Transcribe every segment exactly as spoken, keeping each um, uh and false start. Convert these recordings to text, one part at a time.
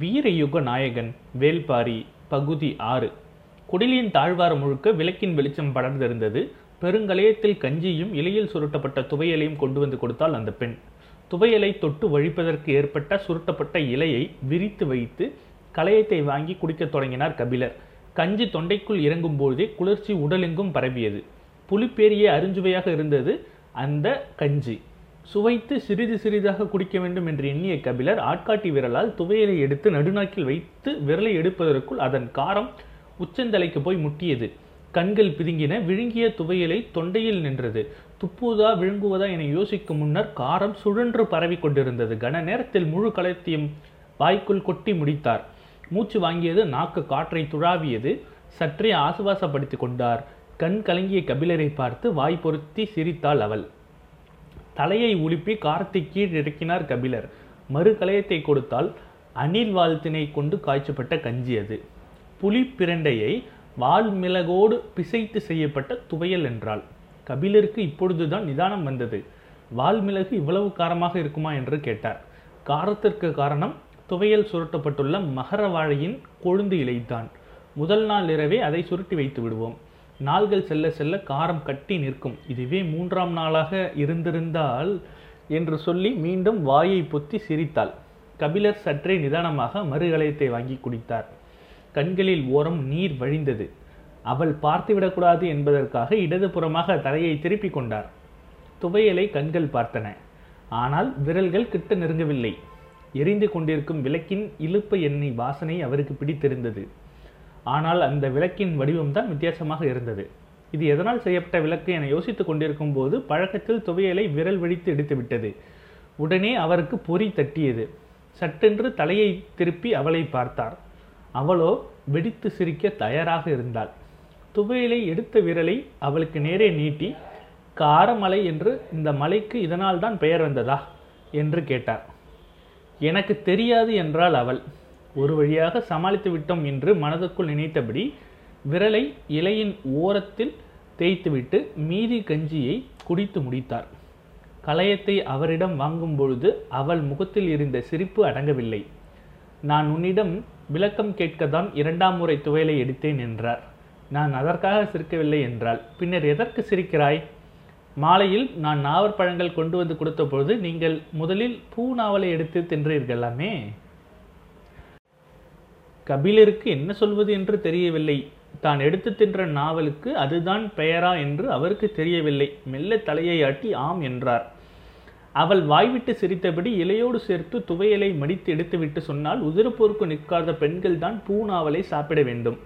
வீரயுக நாயகன் வேள்பாரி பகுதி ஆறு. குடிலின் தாழ்வாரம் முழுக்க விளக்கின் வெளிச்சம் படர்ந்திருந்தது. பெருங்கலையத்தில் கஞ்சியும் இலையில் சுருட்டப்பட்ட துவையலையும் கொண்டு வந்து கொடுத்தாள் அந்த பெண். துவையலை தொட்டு வழிப்பதற்கு ஏற்பட்ட சுருட்டப்பட்ட இலையை விரித்து வைத்து கலையத்தை வாங்கி குடிக்கத் தொடங்கினார் கபிலர். கஞ்சி தொண்டைக்குள் இறங்கும் பொழுதே குளிர்ச்சி உடலெங்கும் பரவியது. புளிப்பேறிய அருஞ்சுவையாக இருந்தது அந்த கஞ்சி. சுவைத்து சிறிது சிறிதாக குடிக்க வேண்டும் என்று எண்ணிய கபிலர் ஆட்காட்டி விரலால் துவையலை எடுத்து நடுநாக்கில் வைத்து விரலை எடுப்பதற்குள் அதன் காரம் உச்சந்தலைக்கு போய் முட்டியது. கண்கள் பிதுங்கின. விழுங்கிய துவையலை தொண்டையில் நின்றது. துப்புவதா விழுங்குவதா என யோசிக்கும் முன்னர் காரம் சுழன்று பரவி கொண்டிருந்தது. கன நேரத்தில் முழு கலத்தையும் வாய்க்குள் கொட்டி முடித்தார். மூச்சு வாங்கியது. நாக்கு காற்றை துழாவியது. சற்றே ஆசுவாசப்படுத்தி கொண்டார். கண் கலங்கிய கபிலரை பார்த்து வாய் பொருத்தி சிரித்தாள் அவள். தலையை உலுப்பி காரத்தை கீழ் இறக்கினார் கபிலர். மறு கலையத்தை கொடுத்தால் அணில் வாழ்த்தினை கொண்டு காய்ச்சப்பட்ட கஞ்சி. அது புலி பிரண்டையை வால் மிளகோடு பிசைத்து செய்யப்பட்ட துவையல் என்றாள். கபிலருக்கு இப்பொழுதுதான் நிதானம் வந்தது. வால் மிளகு இவ்வளவு காரமாக இருக்குமா என்று கேட்டார். காரத்திற்கு காரணம் துவையல் சுருட்டப்பட்டுள்ள மகர வாழையின் கொழுந்து இலைதான். முதல் நாள் இரவே அதை சுருட்டி வைத்து விடுவோம். நாள்கள் செல்ல செல்ல காரம் கட்டி நிற்கும். இதுவே மூன்றாம் நாளாக இருந்திருந்தால் என்று சொல்லி மீண்டும் வாயை பொத்தி சிரித்தாள். கபிலர் சற்றே நிதானமாக மறு கலையத்தை வாங்கி குடித்தார். கண்களில் ஓரம் நீர் வழிந்தது. அவள் பார்த்துவிடக்கூடாது என்பதற்காக இடதுபுறமாக தலையை திருப்பி கொண்டார். துவையலை கண்கள் பார்த்தன. ஆனால் விரல்கள் கிட்ட நெருங்கவில்லை. எரிந்து கொண்டிருக்கும் விளக்கின் இழுப்ப எண்ணெய் வாசனை அவருக்கு பிடித்திருந்தது. ஆனால் அந்த விளக்கின் வடிவம்தான் வித்தியாசமாக இருந்தது. இது எதனால் செய்யப்பட்ட விளக்கு என யோசித்து கொண்டிருக்கும் போது பழக்கத்தில் துவையலை விரல் வெடித்து எடுத்துவிட்டது. உடனே அவருக்கு பொறி தட்டியது. சட்டென்று தலையை திருப்பி அவளை பார்த்தார். அவளோ வெடித்து சிரிக்க தயாராக இருந்தாள். துவையலை எடுத்த விரலை அவளுக்கு நேரே நீட்டி, காரமலை என்று இந்த மலைக்கு இதனால் தான் பெயர் வந்ததா என்று கேட்டார். எனக்கு தெரியாது என்றாள் அவள். ஒரு வழியாக சமாளித்து விட்டோம் என்று மனதுக்குள் நினைத்தபடி விரலை இலையின் ஓரத்தில் தேய்த்துவிட்டு மீதி கஞ்சியை குடித்து முடித்தார். கலையத்தை அவரிடம் வாங்கும் பொழுது அவள் முகத்தில் இருந்த சிரிப்பு அடங்கவில்லை. நான் உன்னிடம் விளக்கம் கேட்கத்தான் இரண்டாம் முறை துவையலை எடுத்தேன் என்றார். நான் அதற்காக சிரிக்கவில்லை என்றாள். பின்னர் எதற்கு சிரிக்கிறாய்? மாலையில் நான் நாவற்பழங்கள் கொண்டு வந்து கொடுத்த பொழுது நீங்கள் முதலில் பூ நாவலை எடுத்து தின்றீர்களாமே. கபிலருக்கு என்ன சொல்வது என்று தெரியவில்லை. தான் எடுத்து தின்ற நாவலுக்கு அதுதான் பெயரா என்று அவருக்கு தெரியவில்லை. மெல்ல தலையை ஆட்டி ஆம் என்றார். அவள் வாய்விட்டு சிரித்தபடி இலையோடு சேர்த்து துவையலை மடித்து எடுத்துவிட்டு சொன்னால் உதிரப்போருக்கு நிற்காத பெண்கள் தான் பூநாவலை சாப்பிட வேண்டும்.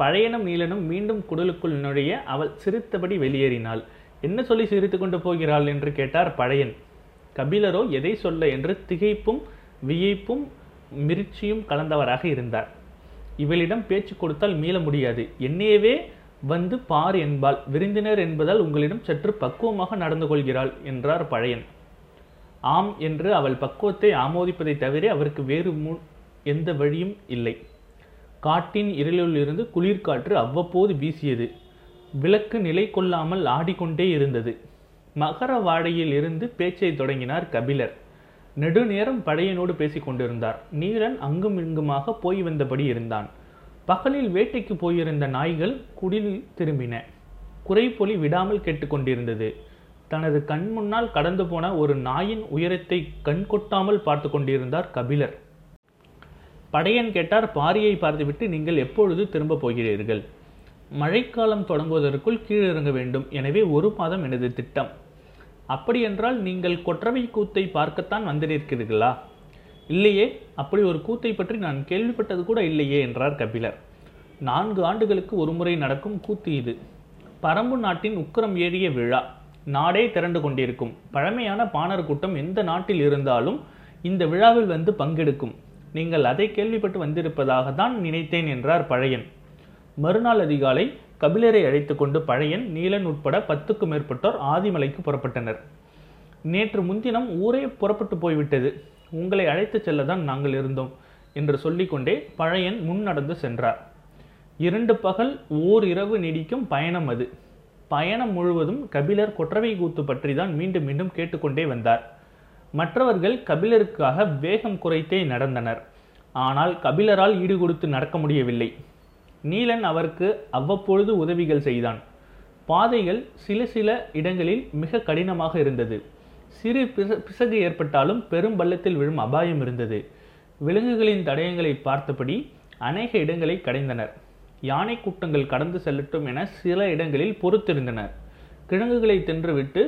பழையனும் நீலனும் மீண்டும் குடலுக்குள் நுழைய அவள் சிரித்தபடி வெளியேறினாள். என்ன சொல்லி சிரித்து கொண்டு போகிறாள் என்று கேட்டார் பழையன். கபிலரோ எதை சொல்ல என்று திகைப்பும் வியப்பும் மிர்ச்சியும் கலந்தவராக இருந்தார். இவளிடம் பேச்சு கொடுத்தால் மீள முடியாது. என்னையவே வந்து பார் என்பாள். விருந்தினர் என்பதால் உங்களிடம் சற்று பக்குவமாக நடந்து கொள்கிறாள் என்றார் பழையன். ஆம் என்று அவள் பக்குவத்தை ஆமோதிப்பதை தவிர அவருக்கு வேறு முன் எந்த வழியும் இல்லை. காட்டின் இருளிலிருந்து குளிர்காற்று அவ்வப்போது வீசியது. விளக்கு நிலை கொள்ளாமல் ஆடிக்கொண்டே இருந்தது. மகர வாடையில் இருந்து பேச்சை தொடங்கினார் கபிலர். நெடுநேரம் பழையனோடு பேசிக் கொண்டிருந்தார். நீலன் அங்கும் இங்குமாக போய் வந்தபடி இருந்தான். பகலில் வேட்டைக்கு போயிருந்த நாய்கள் குடில் திரும்பின. குறைப்பொலி விடாமல் கேட்டுக்கொண்டிருந்தது. தனது கண் முன்னால் கடந்து போன ஒரு நாயின் உயரத்தை கண் கொட்டாமல் பார்த்து கொண்டிருந்தார் கபிலர். பழையன் கேட்டார், பாரியை பார்த்துவிட்டு நீங்கள் எப்பொழுது திரும்ப போகிறீர்கள்? மழைக்காலம் தொடங்குவதற்குள் கீழிறங்க வேண்டும். எனவே ஒரு மாதம் எனது திட்டம். அப்படியென்றால் நீங்கள் கொற்றவை கூத்தை பார்க்கத்தான் வந்திருக்கிறீர்களா? இல்லையே, அப்படி ஒரு கூத்தை பற்றி நான் கேள்விப்பட்டது கூட இல்லையே என்றார் கபிலர். நான்கு ஆண்டுகளுக்கு ஒருமுறை நடக்கும் கூத்து இது. பரம்பு நாட்டின் உக்கரம் ஏறிய விழா. நாடே திரண்டு கொண்டிருக்கும். பழமையான பாணர் கூட்டம் எந்த நாட்டில் இருந்தாலும் இந்த விழாவில் வந்து பங்கெடுக்கும். நீங்கள் அதை கேள்விப்பட்டு வந்திருப்பதாக தான் நினைத்தேன் என்றார் பழையன். மறுநாள் அதிகாலை கபிலரை அழைத்து கொண்டு பழையன், நீலன் உட்பட பத்துக்கும் மேற்பட்டோர் ஆதிமலைக்கு புறப்பட்டனர். நேற்று முன்தினம் ஊரே புறப்பட்டு போய்விட்டது. உங்களை அழைத்து செல்லதான் நாங்கள் இருந்தோம் என்று சொல்லிக்கொண்டே பழையன் முன் நடந்து சென்றார். இரண்டு பகல் ஓர் இரவு நீடிக்கும் பயணம் அது. பயணம் முழுவதும் கபிலர் கொற்றவை கூத்து பற்றி தான் மீண்டும் மீண்டும் கேட்டுக்கொண்டே வந்தார். மற்றவர்கள் கபிலருக்காக வேகம் குறைத்தே நடந்தனர். ஆனால் கபிலரால் ஈடுகொடுத்து நடக்க முடியவில்லை. நீலன் அவருக்கு அவ்வப்பொழுது உதவிகள் செய்தான். பாதைகள் சில சில இடங்களில் மிக கடினமாக இருந்தது. சிறு பிச பிசகு ஏற்பட்டாலும் பெரும் பள்ளத்தில் விழும் அபாயம் இருந்தது. விலங்குகளின் தடயங்களை பார்த்தபடி அநேக இடங்களை கடைந்தனர். யானை கூட்டங்கள் கடந்து செல்லட்டும் என சில இடங்களில் பொறுத்திருந்தனர். கிழங்குகளை தின்றுவிட்டு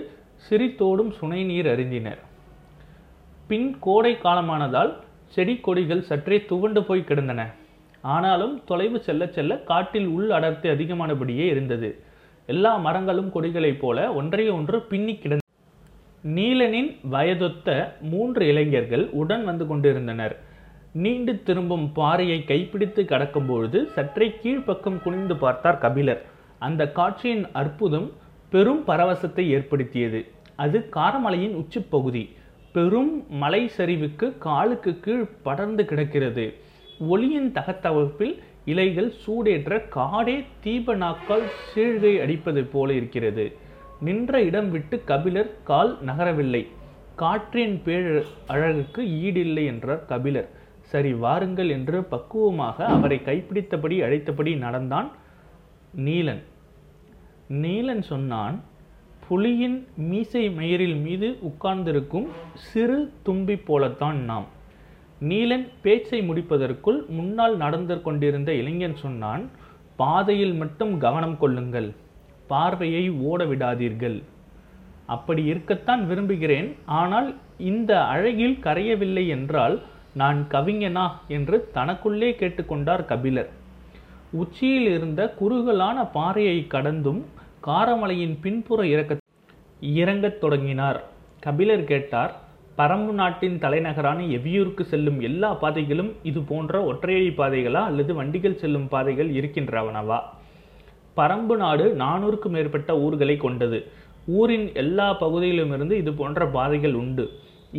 சிரித்தோடும் சுனை நீர் அருந்தினர். பின் கோடை காலமானதால் செடி கொடிகள் சற்றே துவண்டு போய் கிடந்தன. ஆனாலும் தொலைவு செல்ல செல்ல காட்டில் உள் அடர்த்தி அதிகமானபடியே இருந்தது. எல்லா மரங்களும் கொடிகளைப் போல ஒன்றைய ஒன்று பின்னி கிடந்தன. நீலனின் வயதொத்த மூன்று இளைஞர்கள் உடன் வந்து கொண்டிருந்தனர். நீண்டு திரும்பும் பாறையை கைப்பிடித்து கடக்கும்பொழுது சற்றே கீழ்ப்பக்கம் குனிந்து பார்த்தார் கபிலர். அந்த காட்சியின் அற்புதம் பெரும் பரவசத்தை ஏற்படுத்தியது. அது காரமலையின் உச்சிப்பகுதி. பெரும் மலை சரிவுக்கு காலுக்கு கீழ் படர்ந்து கிடக்கிறது. ஒளியின் தகத்தவப்பில் இலைகள் சூடேற்ற காடே தீப நாக்கால் சீழ்கை அடிப்பது போல இருக்கிறது. நின்ற இடம் விட்டு கபிலர் கால் நகரவில்லை. காற்றின் பேழ் அழகுக்கு ஈடில்லை என்றார் கபிலர். சரி வாருங்கள் என்று பக்குவமாக அவரை கைப்பிடித்தபடி அழைத்தபடி நடந்தான் நீலன். நீலன் சொன்னான், புலியின் மீசை மயிரில் மீது உட்கார்ந்திருக்கும் சிறு தும்பி போலத்தான் நாம். நீலன் பேச்சை முடிப்பதற்குள் முன்னால் நடந்து கொண்டிருந்த இளைஞன் சொன்னான், பாதையில் மட்டும் கவனம் கொள்ளுங்கள், பார்வையை ஓட விடாதீர்கள். அப்படி இருக்கத்தான் விரும்புகிறேன், ஆனால் இந்த அழகில் கரையவில்லை என்றால் நான் கவிஞனா என்று தனக்குள்ளே கேட்டுக்கொண்டார் கபிலர். உச்சியில் இருந்த குறுகலான பாறையை கடந்தும் காரமலையின் பின்புற இறக்க இறங்கத் தொடங்கினார். கபிலர் கேட்டார், பரம்பு நாட்டின் தலைநகரான எவ்வியூருக்கு செல்லும் எல்லா பாதைகளும் இது போன்ற ஒற்றையடி பாதைகளா அல்லது வண்டிகள் செல்லும் பாதைகள் இருக்கின்றனவா? பரம்பு நாடு நானூறுக்கு மேற்பட்ட ஊர்களை கொண்டது. ஊரின் எல்லா பகுதியிலுமிருந்து இது போன்ற பாதைகள் உண்டு.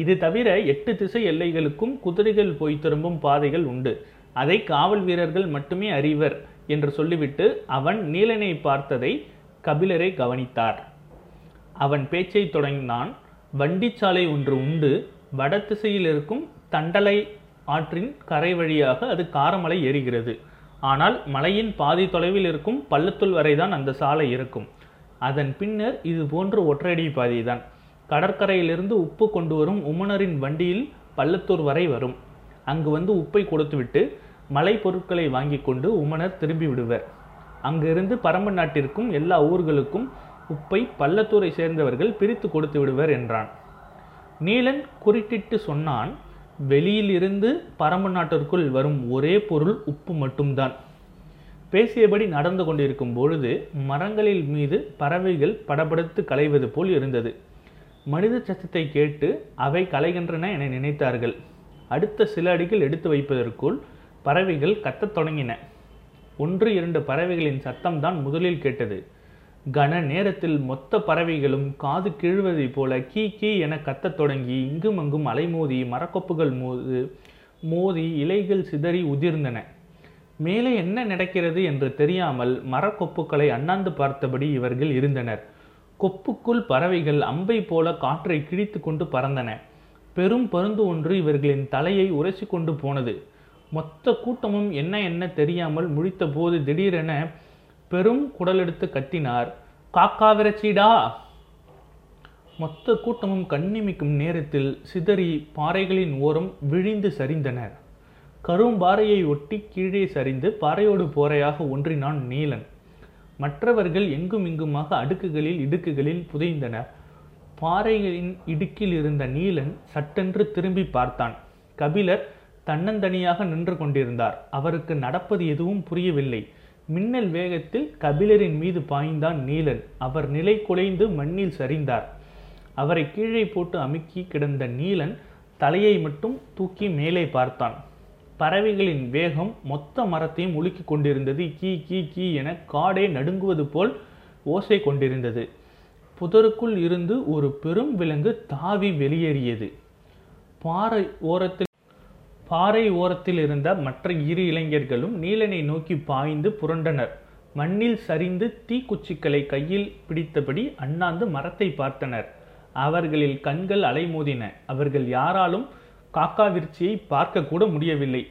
இது தவிர எட்டு திசை எல்லைகளுக்கும் குதிரைகள் போய் திரும்பும் பாதைகள் உண்டு. அதை காவல் வீரர்கள் மட்டுமே அறிவர் என்று சொல்லிவிட்டு அவன் நீலனை பார்த்ததை கபிலரை கவனித்தார். அவன் பேச்சை தொடங்கினான். வண்டிச்சாலை ஒன்று உண்டு. வட திசையில் இருக்கும் தண்டலை ஆற்றின் கரை வழியாக அது காரமலை ஏறுகிறது. ஆனால் மலையின் பாதி தொலைவில் இருக்கும் பள்ளத்துள் வரைதான் அந்த சாலை இருக்கும். அதன் பின்னர் இது போன்ற ஒற்றையடி பாதைதான். கடற்கரையிலிருந்து உப்பு கொண்டு வரும் உமனரின் வண்டியில் பள்ளத்தூர் வரை வரும். அங்கு வந்து உப்பை கொடுத்துவிட்டு மலை பொருட்களை வாங்கி கொண்டு உமனர் திரும்பி விடுவர். அங்கிருந்து பரம்பு நாட்டிற்கும் எல்லா ஊர்களுக்கும் உப்பை பள்ளத்தூரை சேர்ந்தவர்கள் பிரித்து கொடுத்து விடுவர் என்றான். நீலன் குறிப்பிட்டு சொன்னான், வெளியிலிருந்து பரம்பு நாட்டிற்குள் வரும் ஒரே பொருள் உப்பு மட்டும்தான். பேசியபடி நடந்து கொண்டிருக்கும் பொழுது மரங்களில் மீது பறவைகள் படபடுத்து களைவது போல் இருந்தது. மனித சத்தத்தை கேட்டு அவை களைகின்றன என நினைத்தார்கள். அடுத்த சில அடிகள் எடுத்து வைப்பதற்குள் பறவைகள் கத்தத் தொடங்கின. ஒன்று இரண்டு பறவைகளின் சத்தம்தான் முதலில் கேட்டது. கன நேரத்தில் மொத்த பறவைகளும் காது கிழுவதை போல கீ கீ என கத்தத் தொடங்கி இங்கும் அங்கும் அலைமோதி மரக்கொப்புகள் மோது மோதி இலைகள் சிதறி உதிர்ந்தன. மேலே என்ன நடக்கிறது என்று தெரியாமல் மரக்கொப்புகளை அண்ணாந்து பார்த்தபடி இவர்கள் இருந்தனர். கொப்புக்குள் பறவைகள் அம்பை போல காற்றை கிழித்து கொண்டு பறந்தன. பெரும் பருந்து ஒன்று இவர்களின் தலையை உரசி கொண்டு போனது. மொத்த கூட்டமும் என்ன என்ன தெரியாமல் முழித்த போது திடீரென பெரும் குடலெடுத்து கத்தினார், காக்கா விரச்சிடா! மொத்த கூட்டமும் கண்ணிமிக்கும் நேரத்தில் சிதறி பாறைகளின் ஓரம் விழிந்து சரிந்தனர். கரும்பாறையை ஒட்டி கீழே சரிந்து பாறையோடு போரையாக ஒன்றினான் நீலன். மற்றவர்கள் எங்கும் இங்குமாக அடுக்குகளில் இடுக்குகளில் புதைந்தனர். பாறைகளின் இடுக்கில் இருந்த நீலன் சட்டென்று திரும்பி பார்த்தான். கபிலர் தன்னந்தனியாக நின்று கொண்டிருந்தார். அவருக்கு நடப்பது எதுவும் புரியவில்லை. மின்னல் வேகத்தில் கபிலரின் மீது பாய்ந்தான் நீலன். அவர் நிலை குலைந்து மண்ணில் சரிந்தார். அவரை கீழே போட்டு அமுக்கி கிடந்த நீலன் தலையை மட்டும் தூக்கி மேலே பார்த்தான். பறவைகளின் வேகம் மொத்த மரத்தையும் உலுக்கி கொண்டிருந்தது. கீ கீ கீ என காடே நடுங்குவது போல் ஓசை கொண்டிருந்தது. புதருக்குள் இருந்து ஒரு பெரும் விலங்கு தாவி வெளியேறியது. பாறை ஓரத்தில் பாறை ஓரத்தில் இருந்த மற்ற இரு இளைஞர்களும் நீலனை நோக்கி பாய்ந்து புரண்டனர். மண்ணில் சரிந்து தீக்குச்சிகளை கையில் பிடித்தபடி அண்ணாந்து மரத்தை பார்த்தனர். அவர்களில் கண்கள் அலைமோதின. அவர்கள் யாராலும் காக்காவிர்ச்சியை பார்க்கக்கூட முடியவில்லை.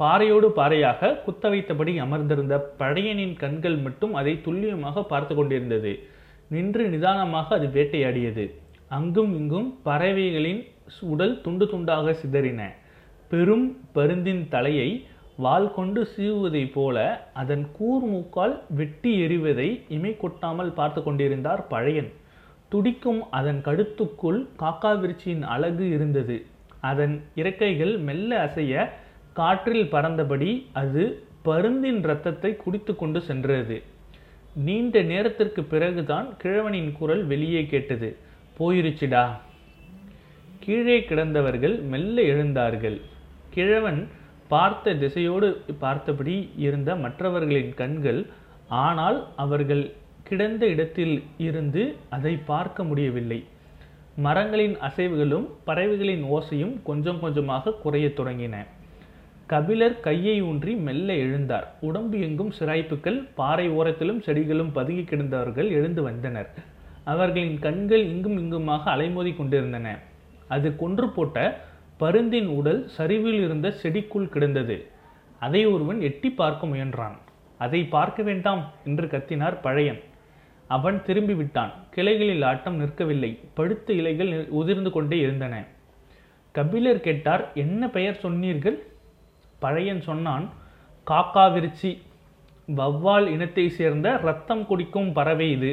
பாறையோடு பாறையாக குத்தவைத்தபடி அமர்ந்திருந்த பழையனின் கண்கள் மட்டும் அதை துல்லியமாக பார்த்து கொண்டிருந்தது. நின்று நிதானமாக அது வேட்டையாடியது. அங்கும் இங்கும் பறவைகளின் உடல் துண்டு துண்டாக சிதறின. பெரும் பருந்தின் தலையை வால் கொண்டு சீவுவதைப் போல அதன் கூர் மூக்கால் வெட்டி எறிவதை இமை கொட்டாமல் பார்த்து கொண்டிருந்தார் பழையன். துடிக்கும் அதன் கழுத்துக்குள் காக்காவிருச்சியின் அழகு இருந்தது. அதன் இறக்கைகள் மெல்ல அசைய காற்றில் பறந்தபடி அது பருந்தின் இரத்தத்தை குடித்து கொண்டு சென்றது. நீண்ட நேரத்திற்கு பிறகுதான் கிழவனின் குரல் வெளியே கேட்டது. போயிருச்சுடா. கீழே கிடந்தவர்கள் மெல்ல எழுந்தார்கள். கிழவன் பார்த்த திசையோடு பார்த்தபடி இருந்த மற்றவர்களின் கண்கள், ஆனால் அவர்கள் கிடந்த இடத்தில் இருந்து அதை பார்க்க முடியவில்லை. மரங்களின் அசைவுகளும் பறவைகளின் ஓசையும் கொஞ்சம் கொஞ்சமாக குறையத் தொடங்கின. கபிலர் கையை ஊன்றி மெல்ல எழுந்தார். உடம்பு எங்கும் சிராய்ப்புகள். பாறை ஓரத்திலும் செடிகளும் பதுங்கி கிடந்தவர்கள் எழுந்து வந்தனர். அவர்களின் கண்கள் இங்கும் இங்குமாக அலைமோதி கொண்டிருந்தன. அது கொன்று போட்ட பருந்தின் உடல் சரிவில் இருந்த செடிக்குள் கிடந்தது. அதை ஒருவன் எட்டி பார்க்க முயன்றான். அதை பார்க்க வேண்டாம் என்று கத்தினார் பழையன். அவன் திரும்பி விட்டான். கிளைகளில் ஆட்டம் நிற்கவில்லை. பழுத்த இலைகள் உதிர்ந்து கொண்டே இருந்தன. கபிலர் கேட்டார், என்ன பெயர் சொன்னீர்கள்? பழையன் சொன்னான், காக்காவிருச்சி. வவ்வால் இனத்தை சேர்ந்த இரத்தம் குடிக்கும் பறவை இது.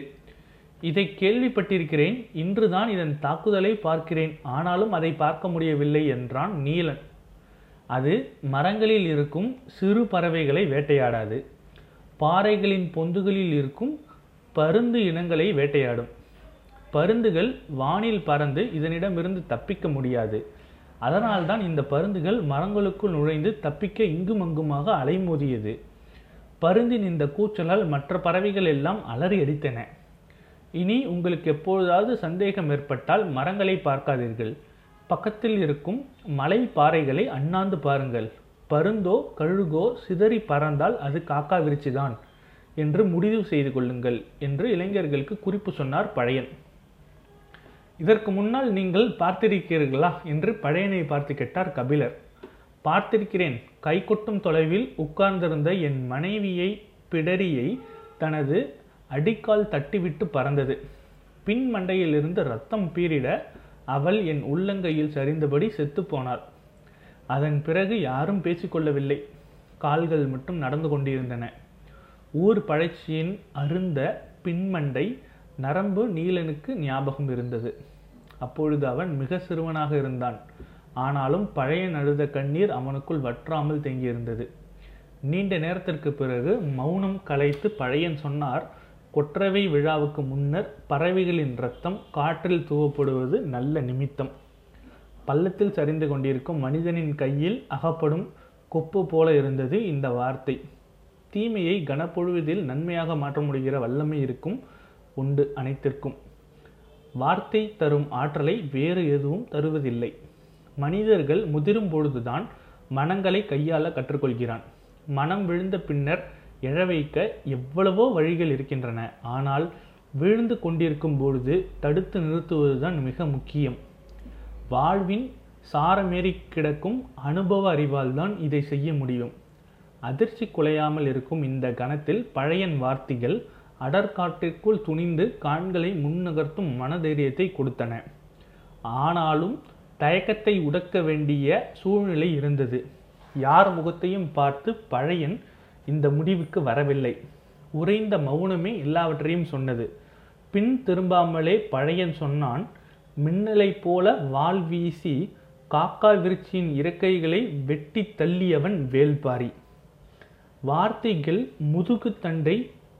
இதை கேள்விப்பட்டிருக்கிறேன். இன்றுதான் இதன் தாக்குதலை பார்க்கிறேன். ஆனாலும் அதை பார்க்க முடியவில்லை என்றான் நீலன். அது மரங்களில் இருக்கும் சிறு பறவைகளை வேட்டையாடாது. பாறைகளின் பொந்துகளில் இருக்கும் பருந்து இனங்களை வேட்டையாடும். பருந்துகள் வானில் பறந்து இதனிடமிருந்து தப்பிக்க முடியாது. அதனால்தான் இந்த பருந்துகள் மரங்களுக்குள் நுழைந்து தப்பிக்க இங்குமங்குமாக அலைமோதியது. பருந்தின் இந்த கூச்சலால் மற்ற பறவைகள் எல்லாம் அலறி அடித்தன. இனி உங்களுக்கு எப்பொழுதாவது சந்தேகம் ஏற்பட்டால் மரங்களை பார்க்காதீர்கள். பக்கத்தில் இருக்கும் மலை பாறைகளை அண்ணாந்து பாருங்கள். பருந்தோ கழுகோ சிதறி பறந்தால் அது காக்காவிருச்சிதான் என்று முடிவு செய்து கொள்ளுங்கள் என்று இளைஞர்களுக்கு குறிப்பு சொன்னார் பழையன். இதற்கு முன்னால் நீங்கள் பார்த்திருக்கிறீர்களா என்று பழையனை பார்த்து கேட்டார் கபிலர். பார்த்திருக்கிறேன். கை கொட்டும் தொலைவில் உட்கார்ந்திருந்த என் மனைவியை பிடரியை தனது அடிக்கால் தட்டிவிட்டு பறந்தது. பின் மண்டையிலிருந்து ரத்தம் பீரிட அவள் என் உள்ளங்கையில் சரிந்தபடி செத்து போனாள். அதன் பிறகு யாரும் பேசிக்கொள்ளவில்லை. கால்கள் மட்டும் நடந்து கொண்டிருந்தன. ஊர் பழைச்சியின் அருந்த பின்மண்டை நரம்பு நீலனுக்கு ஞாபகம் இருந்தது. அப்பொழுது அவன் மிக சிறுவனாக இருந்தான். ஆனாலும் பழைய நழுத கண்ணீர் அவனுக்குள் வற்றாமல் தேங்கியிருந்தது. நீண்ட நேரத்திற்கு பிறகு மௌனம் கலைத்து பழையன் சொன்னார், கொற்றவை விழாவுக்கு முன்னர் பறவைகளின் இரத்தம் காற்றில் தூவப்படுவது நல்ல நிமித்தம். பள்ளத்தில் சரிந்து கொண்டிருக்கும் மனிதனின் கையில் அகப்படும் கொப்பு போல இருந்தது இந்த வார்த்தை. தீமையை கனப்பொழுதில் நன்மையாக மாற்ற முடிகிற வல்லமை இருக்கும் உண்டு அனைத்திற்கும். வார்த்தை தரும் ஆற்றலை வேறு எதுவும் தருவதில்லை. மனிதர்கள் முதிரும் பொழுதுதான் மனங்களை கையாள கற்றுக்கொள்கிறான். மனம் விழுந்த பின்னர் எழ வைக்க எவ்வளவோ வழிகள் இருக்கின்றன. ஆனால் விழுந்து கொண்டிருக்கும் பொழுது தடுத்து நிறுத்துவதுதான் மிக முக்கியம். வாழ்வின் சாரமேறி கிடக்கும் அனுபவ அறிவால் தான் இதை செய்ய முடியும். அதிர்ச்சி குலையாமல் இருக்கும் இந்த கணத்தில் பழையன் வார்த்தைகள் அடற்காட்டிற்குள் துணிந்து காண்களை முன்னகர்த்தும் மனதைரியத்தை கொடுத்தன. ஆனாலும் தயக்கத்தை உடக்க வேண்டிய சூழ்நிலை இருந்தது. யார் முகத்தையும் பார்த்து பழையன் இந்த முடிவுக்கு வரவில்லை. உறைந்த மௌனமே எல்லாவற்றையும் சொன்னது. பின் திரும்பாமலே பழையன் சொன்னான், மின்னலை போல வால் வீசி காக்காவிருச்சியின் இறக்கைகளை வெட்டி தள்ளியவன் வேள்பாரி. வார்த்தைகள் முதுகுத்தண்டை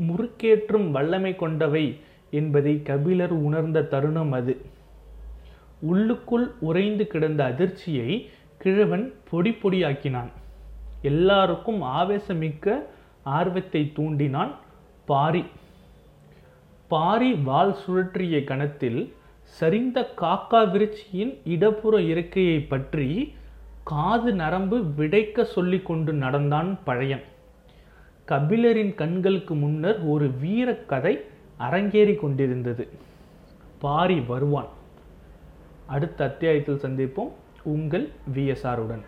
முறுக்கேற்றும் வல்லமை கொண்டவை என்பதை கபிலர் உணர்ந்த தருணம் அது. உள்ளுக்குள் உறைந்து கிடந்த அதிர்ச்சியை கிழவன் பொடி பொடியாக்கினான். எல்லாருக்கும் ஆவேசமிக்க ஆர்வத்தை தூண்டினான். பாரி பாரி வால் சுழற்றிய கணத்தில் சரிந்த காக்காவிருச்சியின் இடப்புற இறக்கையை பற்றி காது நரம்பு விடைக்க சொல்லி கொண்டு நடந்தான் பழையன். கபிலரின் கண்களுக்கு முன்னர் ஒரு வீரக்கதை அரங்கேறி கொண்டிருந்தது. பாரி வருவான். அடுத்த அத்தியாயத்தில் சந்திப்போம். உங்கள் வி எஸ் ஆர் உடன்.